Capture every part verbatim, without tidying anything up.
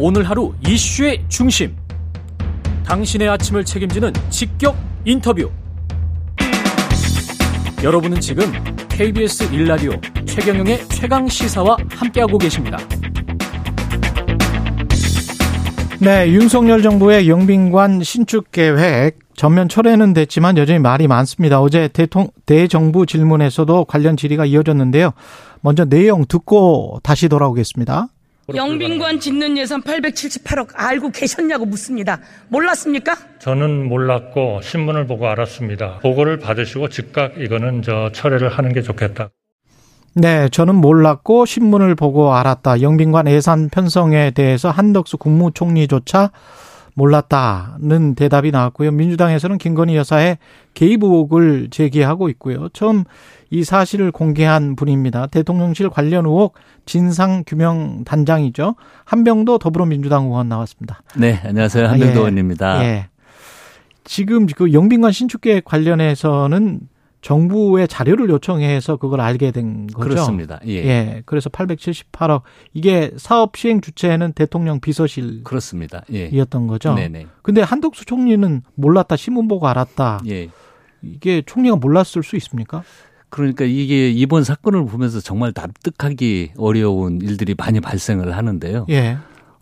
오늘 하루 이슈의 중심, 당신의 아침을 책임지는 직격 인터뷰. 여러분은 지금 케이비에스 일 라디오 최경영의 최강시사와 함께하고 계십니다. 네, 윤석열 정부의 영빈관 신축계획 전면 철회는 됐지만 여전히 말이 많습니다. 어제 대통, 대정부 질문에서도 관련 질의가 이어졌는데요. 먼저 내용 듣고 다시 돌아오겠습니다. 영빈관 짓는 예산 팔백칠십팔억 알고 계셨냐고 묻습니다. 몰랐습니까? 저는 몰랐고 신문을 보고 알았습니다. 보고를 받으시고 즉각 이거는 저 철회를 하는 게 좋겠다. 네, 저는 몰랐고 신문을 보고 알았다. 영빈관 예산 편성에 대해서 한덕수 국무총리조차 몰랐다는 대답이 나왔고요. 민주당에서는 김건희 여사의 개입 의혹을 제기하고 있고요. 처음 이 사실을 공개한 분입니다. 대통령실 관련 의혹 진상규명단장이죠. 한병도 더불어민주당 의원 나왔습니다. 네, 안녕하세요. 한병도 예, 의원입니다. 예. 지금 그 영빈관 신축계획 관련해서는 정부의 자료를 요청해서 그걸 알게 된 거죠? 그렇습니다. 예. 예. 그래서 팔백칠십팔억. 이게 사업 시행 주체는 대통령 비서실. 그렇습니다. 예. 이었던 거죠? 네네. 근데 한덕수 총리는 몰랐다, 신문 보고 알았다. 예. 이게 총리가 몰랐을 수 있습니까? 그러니까 이게 이번 사건을 보면서 정말 납득하기 어려운 일들이 많이 발생을 하는데요. 예.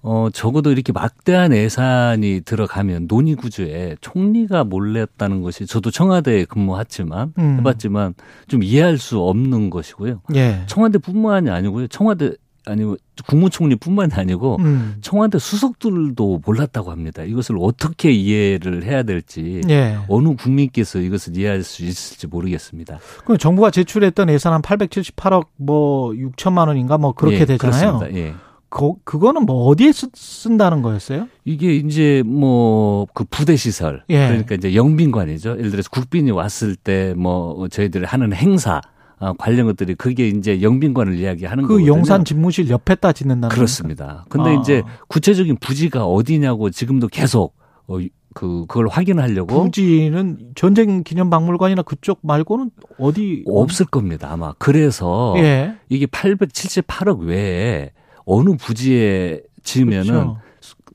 어, 적어도 이렇게 막대한 예산이 들어가면 논의 구조에 총리가 몰랐다는 것이 저도 청와대에 근무했지만 음. 해봤지만 좀 이해할 수 없는 것이고요. 예. 청와대뿐만이 아니고요. 청와대 아니고 국무총리뿐만이 아니고 음. 청와대 수석들도 몰랐다고 합니다. 이것을 어떻게 이해를 해야 될지 예. 어느 국민께서 이것을 이해할 수 있을지 모르겠습니다. 그럼 정부가 제출했던 예산 한 팔백칠십팔억 뭐 육천만 원인가 뭐 그렇게 예, 되잖아요. 그렇습니다. 예. 그, 그거는 뭐 어디에 쓰, 쓴다는 거였어요? 이게 이제 뭐 그 부대시설. 예. 그러니까 이제 영빈관이죠. 예를 들어서 국빈이 왔을 때 뭐 저희들이 하는 행사 관련 것들이 그게 이제 영빈관을 이야기하는 그 거거든요. 그 용산 집무실 옆에다 짓는다는 거죠? 그렇습니다. 근데 아. 이제 구체적인 부지가 어디냐고 지금도 계속 어, 그, 그걸 확인하려고. 부지는 전쟁 기념 박물관이나 그쪽 말고는 어디? 없을 겁니다. 아마. 그래서 예. 이게 팔백칠십팔억 외에 어느 부지에 지으면은 그렇죠.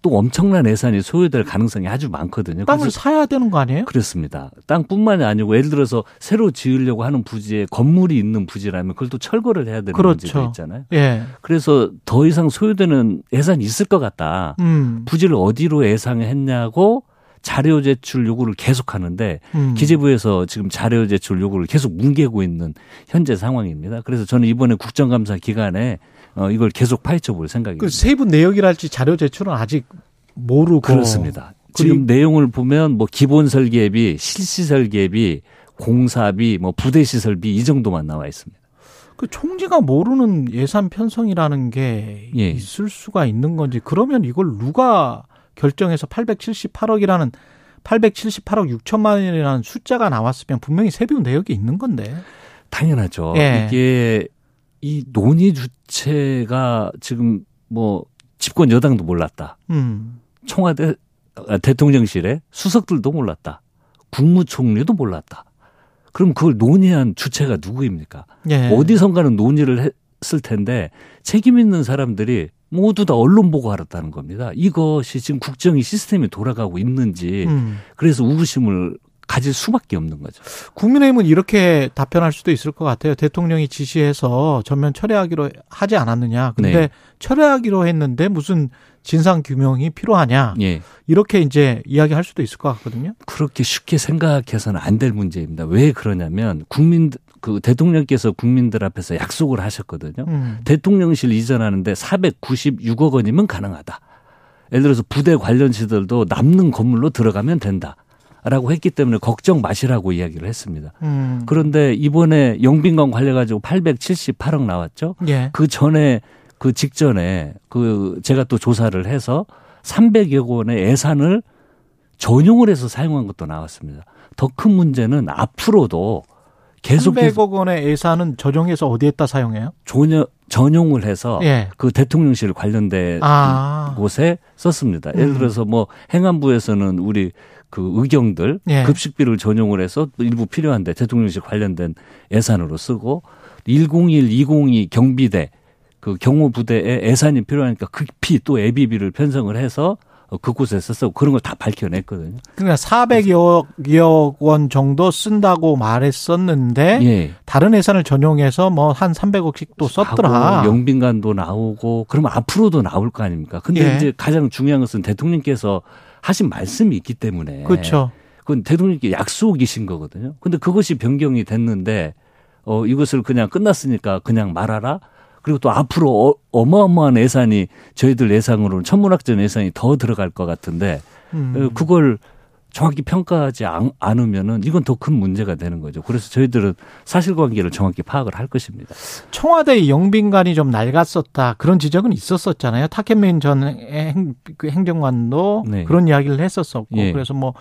또 엄청난 예산이 소요될 가능성이 아주 많거든요. 땅을 사야 되는 거 아니에요? 그렇습니다. 땅뿐만이 아니고 예를 들어서 새로 지으려고 하는 부지에 건물이 있는 부지라면 그걸 또 철거를 해야 되는 그렇죠. 문제도 있잖아요. 예. 그래서 더 이상 소요되는 예산이 있을 것 같다. 음. 부지를 어디로 예상했냐고 자료 제출 요구를 계속하는데 음. 기재부에서 지금 자료 제출 요구를 계속 뭉개고 있는 현재 상황입니다. 그래서 저는 이번에 국정감사 기간에 어, 이걸 계속 파헤쳐 볼 생각입니다. 그 세부 내역이랄지 자료 제출은 아직 모르고. 그렇습니다. 지금 내용을 보면 뭐 기본 설계비, 실시 설계비, 공사비, 뭐 부대 시설비 이 정도만 나와 있습니다. 그 총리가 모르는 예산 편성이라는 게 예. 있을 수가 있는 건지, 그러면 이걸 누가 결정해서 팔백칠십팔억이라는 팔백칠십팔억 육천만 원이라는 숫자가 나왔으면 분명히 세부 내역이 있는 건데. 당연하죠. 예. 이게 이 논의 주체가 지금 뭐 집권 여당도 몰랐다. 음. 청와대 대통령실에 수석들도 몰랐다. 국무총리도 몰랐다. 그럼 그걸 논의한 주체가 누구입니까? 예. 어디선가는 논의를 했을 텐데 책임 있는 사람들이 모두 다 언론 보고 알았다는 겁니다. 이것이 지금 국정이 시스템이 돌아가고 있는지 음. 그래서 우구심을 가질 수밖에 없는 거죠. 국민의힘은 이렇게 답변할 수도 있을 것 같아요. 대통령이 지시해서 전면 철회하기로 하지 않았느냐. 근데 네. 철회하기로 했는데 무슨 진상규명이 필요하냐. 네. 이렇게 이제 이야기할 수도 있을 것 같거든요. 그렇게 쉽게 생각해서는 안 될 문제입니다. 왜 그러냐면 국민 그 대통령께서 국민들 앞에서 약속을 하셨거든요. 음. 대통령실 이전하는데 사백구십육억 원이면 가능하다. 예를 들어서 부대 관련 시설도 남는 건물로 들어가면 된다. 라고 했기 때문에 걱정 마시라고 이야기를 했습니다. 음. 그런데 이번에 영빈관 관련해가지고 팔백칠십팔억 나왔죠. 예. 그 전에 그 직전에 그 제가 또 조사를 해서 삼백여 원의 예산을 전용을 해서 사용한 것도 나왔습니다. 더 큰 문제는 앞으로도 계속 삼백억 원의 예산은 전용해서 어디에다 사용해요? 전용, 전용을 해서 예. 그 대통령실 관련된 아. 곳에 썼습니다. 예를 들어서 뭐 행안부에서는 우리 그 의경들 예. 급식비를 전용을 해서 일부 필요한데 대통령실 관련된 예산으로 쓰고 일공일, 이공이 경비대 그 경호부대에 예산이 필요하니까 급히 또 예비비를 편성을 해서 그곳에서 쓰고 그런 걸 다 밝혀냈거든요. 그러니까 사백여억 원 정도 쓴다고 말했었는데 예. 다른 예산을 전용해서 뭐 한 삼백억씩 또 썼더라. 영빈관도 나오고 그러면 앞으로도 나올 거 아닙니까? 근데 예. 이제 가장 중요한 것은 대통령께서 하신 말씀이 있기 때문에 그렇죠. 그건 대통령께 약속이신 거거든요. 근데 그것이 변경이 됐는데 어, 이것을 그냥 끝났으니까 그냥 말아라. 그리고 또 앞으로 어마어마한 예산이 저희들 예상으로는 천문학적 예산이 더 들어갈 것 같은데 음. 그걸 정확히 평가하지 않으면은 이건 더 큰 문제가 되는 거죠. 그래서 저희들은 사실관계를 정확히 파악을 할 것입니다. 청와대 영빈관이 좀 낡았었다 그런 지적은 있었었잖아요. 타케맨 전 행정관도 네. 그런 이야기를 했었었고 예. 그래서 뭐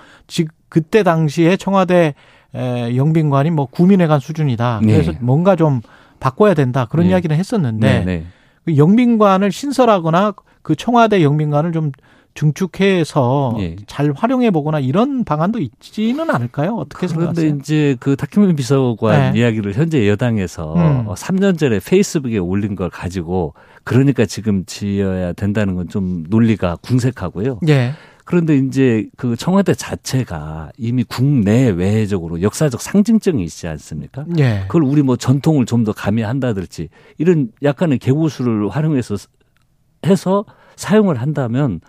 그때 당시에 청와대 영빈관이 뭐 구민회관 수준이다. 그래서 네. 뭔가 좀 바꿔야 된다 그런 네. 이야기는 했었는데 네, 네. 영빈관을 신설하거나 그 청와대 영빈관을 좀 증축해서 네. 잘 활용해 보거나 이런 방안도 있지는 않을까요? 어떻게 생각하세요? 그런데 이제 그 타케맨 비서관 네. 이야기를 현재 여당에서 음. 삼 년 전에 페이스북에 올린 걸 가지고 그러니까 지금 지어야 된다는 건 좀 논리가 궁색하고요. 네. 그런데 이제 그 청와대 자체가 이미 국내외적으로 역사적 상징성이 있지 않습니까? 예. 그걸 우리 뭐 전통을 좀 더 가미한다든지 이런 약간의 개고수를 활용해서 해서 사용을 한다면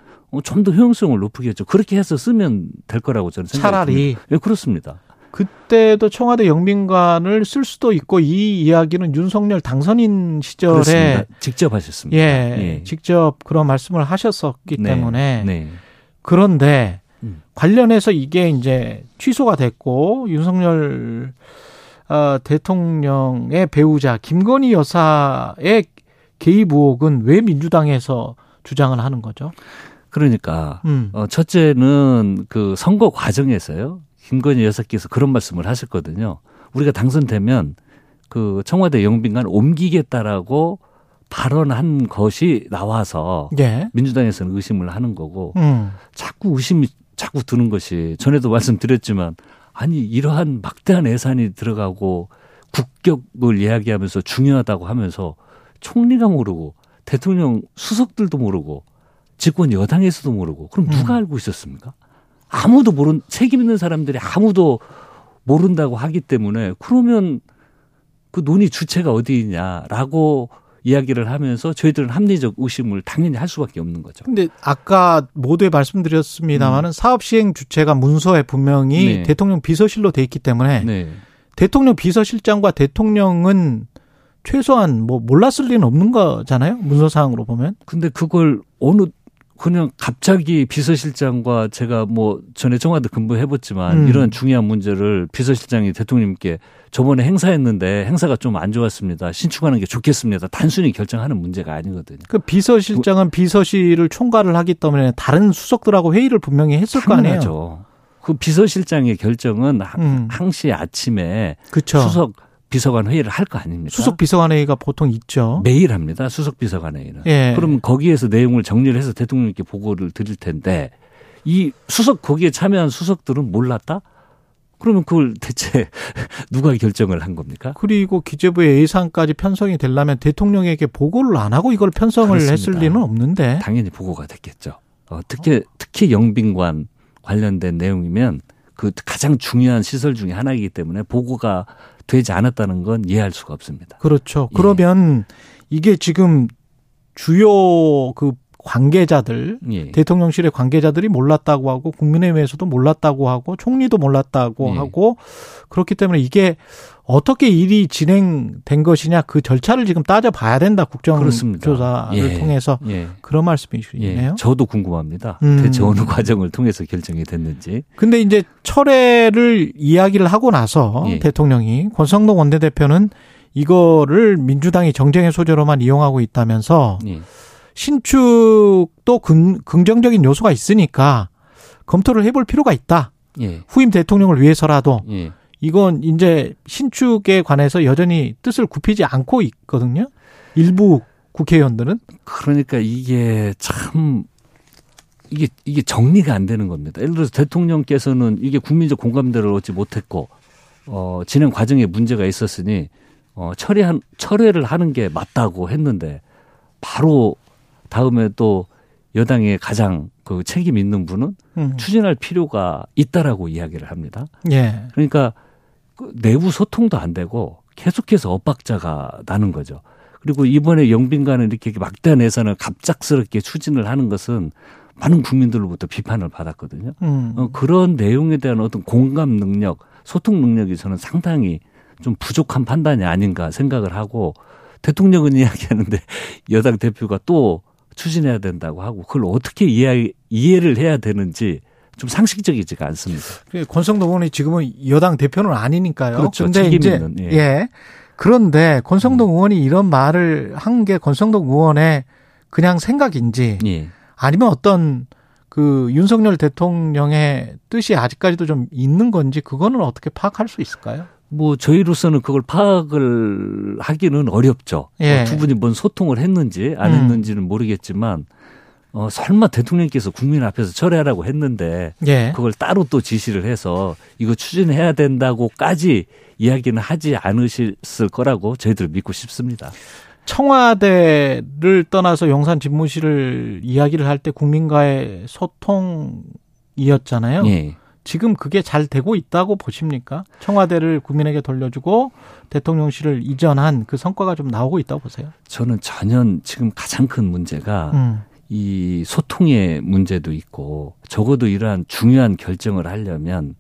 좀 더 효용성을 높이겠죠. 그렇게 해서 쓰면 될 거라고 저는 생각합니다. 차라리. 네, 그렇습니다. 그때도 청와대 영빈관을 쓸 수도 있고 이 이야기는 윤석열 당선인 시절에 그렇습니다. 직접 하셨습니다. 예, 예. 직접 그런 말씀을 하셨었기 네. 때문에. 네. 그런데 음. 관련해서 이게 이제 취소가 됐고 윤석열 어, 대통령의 배우자 김건희 여사의 개입 의혹은 왜 민주당에서 주장을 하는 거죠? 그러니까 음. 어, 첫째는 그 선거 과정에서요. 김건희 여사께서 그런 말씀을 하셨거든요. 우리가 당선되면 그 청와대 영빈관 옮기겠다라고 발언한 것이 나와서 예. 민주당에서는 의심을 하는 거고 음. 자꾸 의심이 자꾸 드는 것이 전에도 말씀드렸지만 아니 이러한 막대한 예산이 들어가고 국격을 이야기하면서 중요하다고 하면서 총리가 모르고 대통령 수석들도 모르고 집권 여당에서도 모르고 그럼 누가 음. 알고 있었습니까? 아무도 모른 책임 있는 사람들이 아무도 모른다고 하기 때문에 그러면 그 논의 주체가 어디 있냐라고 이야기를 하면서 저희들은 합리적 의심을 당연히 할 수밖에 없는 거죠. 그런데 아까 모두에 말씀드렸습니다마는 음. 사업 시행 주체가 문서에 분명히 네. 대통령 비서실로 돼 있기 때문에 네. 대통령 비서실장과 대통령은 최소한 뭐 몰랐을 리는 없는 거잖아요. 문서상으로 보면. 근데 그걸 어느 그냥 갑자기 비서실장과 제가 뭐 전에 청와대 근무해봤지만 음. 이런 중요한 문제를 비서실장이 대통령님께 저번에 행사했는데 행사가 좀 안 좋았습니다. 신축하는 게 좋겠습니다. 단순히 결정하는 문제가 아니거든요. 그 비서실장은 그, 비서실을 총괄을 하기 때문에 다른 수석들하고 회의를 분명히 했을 거 아니에요. 당연하죠. 그 비서실장의 결정은 음. 항시 아침에 그쵸. 수석 비서관 회의를 할 거 아닙니까? 수석 비서관 회의가 보통 있죠. 매일 합니다. 수석 비서관 회의는. 예. 그럼 거기에서 내용을 정리를 해서 대통령께 보고를 드릴 텐데 이 수석 거기에 참여한 수석들은 몰랐다? 그러면 그걸 대체 누가 결정을 한 겁니까? 그리고 기재부의 예산까지 편성이 되려면 대통령에게 보고를 안 하고 이걸 편성을 그렇습니다. 했을 리는 없는데. 당연히 보고가 됐겠죠. 어, 특히, 어. 특히 영빈관 관련된 내용이면 그 가장 중요한 시설 중에 하나이기 때문에 보고가 되지 않았다는 건 이해할 수가 없습니다. 그렇죠. 그러면 예. 이게 지금 주요 그 관계자들, 예. 대통령실의 관계자들이 몰랐다고 하고 국민의힘에서도 몰랐다고 하고 총리도 몰랐다고 예. 하고 그렇기 때문에 이게 어떻게 일이 진행된 것이냐 그 절차를 지금 따져봐야 된다. 국정조사를 예. 통해서 예. 그런 말씀이시네요. 예. 저도 궁금합니다. 음. 대체 어느 과정을 통해서 결정이 됐는지. 근데 이제 철회를 이야기를 하고 나서 예. 대통령이 권성동 원내대표는 이거를 민주당이 정쟁의 소재로만 이용하고 있다면서 예. 신축도 긍정적인 요소가 있으니까 검토를 해볼 필요가 있다. 예. 후임 대통령을 위해서라도 예. 이건 이제 신축에 관해서 여전히 뜻을 굽히지 않고 있거든요. 일부 국회의원들은. 그러니까 이게 참 이게 이게 정리가 안 되는 겁니다. 예를 들어서 대통령께서는 이게 국민적 공감대를 얻지 못했고 어, 진행 과정에 문제가 있었으니 어, 철회한 철회를 하는 게 맞다고 했는데. 바로 다음에 또 여당의 가장 그 책임 있는 분은 음. 추진할 필요가 있다라고 이야기를 합니다. 예. 그러니까 내부 소통도 안 되고 계속해서 엇박자가 나는 거죠. 그리고 이번에 영빈관에 이렇게 막대한 예산을 갑작스럽게 추진을 하는 것은 많은 국민들로부터 비판을 받았거든요. 음. 어, 그런 내용에 대한 어떤 공감 능력, 소통 능력이 저는 상당히 좀 부족한 판단이 아닌가 생각을 하고, 대통령은 이야기하는데 여당 대표가 또 추진해야 된다고 하고 그걸 어떻게 이해, 이해를 해야 되는지 좀 상식적이지가 않습니다. 권성동 의원이 지금은 여당 대표는 아니니까요. 그렇죠. 책임 있는. 예. 예. 그런데 권성동 음. 의원이 이런 말을 한 게 권성동 의원의 그냥 생각인지 예. 아니면 어떤 그 윤석열 대통령의 뜻이 아직까지도 좀 있는 건지 그거는 어떻게 파악할 수 있을까요? 뭐 저희로서는 그걸 파악을 하기는 어렵죠. 예. 두 분이 뭔 소통을 했는지 안 했는지는 음. 모르겠지만 어, 설마 대통령께서 국민 앞에서 철회하라고 했는데 예. 그걸 따로 또 지시를 해서 이거 추진해야 된다고까지 이야기는 하지 않으셨을 거라고 저희들 믿고 싶습니다. 청와대를 떠나서 용산 집무실을 이야기를 할 때 국민과의 소통이었잖아요. 예. 지금 그게 잘 되고 있다고 보십니까? 청와대를 국민에게 돌려주고 대통령실을 이전한 그 성과가 좀 나오고 있다고 보세요? 저는 전혀 지금 가장 큰 문제가 음. 이 소통의 문제도 있고, 적어도 이러한 중요한 결정을 하려면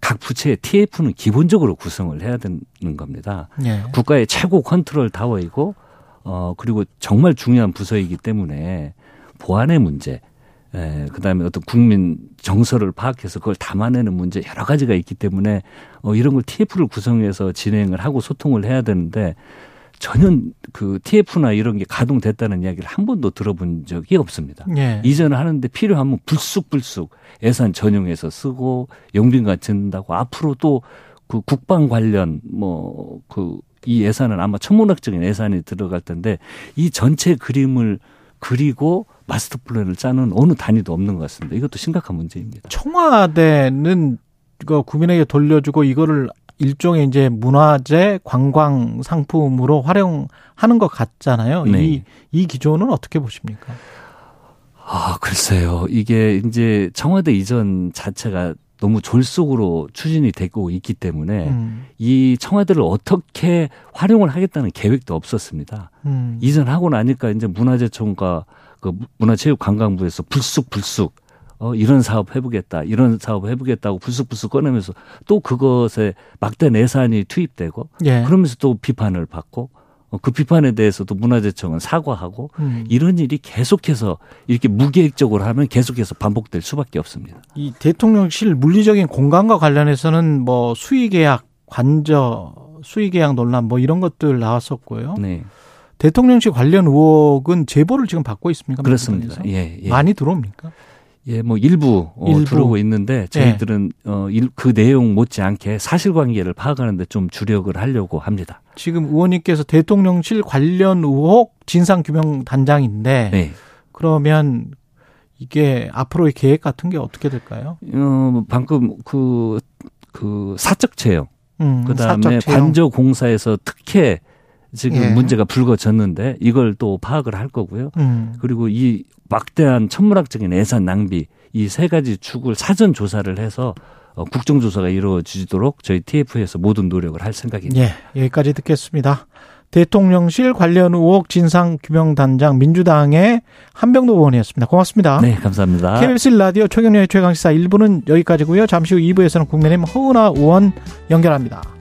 각 부처의 티에프는 기본적으로 구성을 해야 되는 겁니다. 예. 국가의 최고 컨트롤 타워이고 어 그리고 정말 중요한 부서이기 때문에 보안의 문제, 예, 그다음에 어떤 국민 정서를 파악해서 그걸 담아내는 문제 여러 가지가 있기 때문에 어, 이런 걸 티에프를 구성해서 진행을 하고 소통을 해야 되는데 전혀 그 티에프나 이런 게 가동됐다는 이야기를 한 번도 들어본 적이 없습니다. 예. 이전을 하는데 필요하면 불쑥불쑥 예산 전용해서 쓰고 영빈관 짓는다고 앞으로 또 그 국방 관련 뭐 그 이 예산은 아마 천문학적인 예산이 들어갈 텐데 이 전체 그림을 그리고 마스터 플랜을 짜는 어느 단위도 없는 것 같습니다. 이것도 심각한 문제입니다. 청와대는 국민에게 돌려주고 이거를 일종의 이제 문화재 관광 상품으로 활용하는 것 같잖아요. 네. 이, 이 기조는 어떻게 보십니까? 아, 글쎄요. 이게 이제 청와대 이전 자체가 너무 졸속으로 추진이 되고 있기 때문에 음. 이 청와대를 어떻게 활용을 하겠다는 계획도 없었습니다. 음. 이전하고 나니까 이제 문화재청과 그 문화체육관광부에서 불쑥불쑥 어, 이런 사업 해보겠다, 이런 사업 해보겠다고 불쑥불쑥 꺼내면서 또 그것에 막대한 예산이 투입되고 예. 그러면서 또 비판을 받고 어, 그 비판에 대해서도 문화재청은 사과하고 음. 이런 일이 계속해서 이렇게 무계획적으로 하면 계속해서 반복될 수밖에 없습니다. 이 대통령실 물리적인 공간과 관련해서는 뭐 수의계약, 관저, 수의계약 논란 뭐 이런 것들 나왔었고요. 네. 대통령실 관련 의혹은 제보를 지금 받고 있습니까? 그렇습니다. 예, 예. 많이 들어옵니까? 예, 뭐 일부, 어, 일부. 들어오고 있는데 저희들은 예. 어, 일, 그 내용 못지않게 사실관계를 파악하는 데 좀 주력을 하려고 합니다. 지금 의원님께서 대통령실 관련 의혹 진상규명단장인데 네. 그러면 이게 앞으로의 계획 같은 게 어떻게 될까요? 어, 방금 그, 그 사적 채용, 음, 그다음에 관저 공사에서 특혜 지금 예. 문제가 불거졌는데 이걸 또 파악을 할 거고요. 음. 그리고 이 막대한 천문학적인 예산 낭비 이 세 가지 축을 사전 조사를 해서 국정조사가 이루어지도록 저희 티에프에서 모든 노력을 할 생각입니다. 예, 여기까지 듣겠습니다. 대통령실 관련 의혹 진상규명단장 민주당의 한병도 의원이었습니다. 고맙습니다. 네, 감사합니다. 케이비에스 일 라디오 최경영의 최강시사 일 부는 여기까지고요. 잠시 후 이 부에서는 국민의힘 허은하 의원 연결합니다.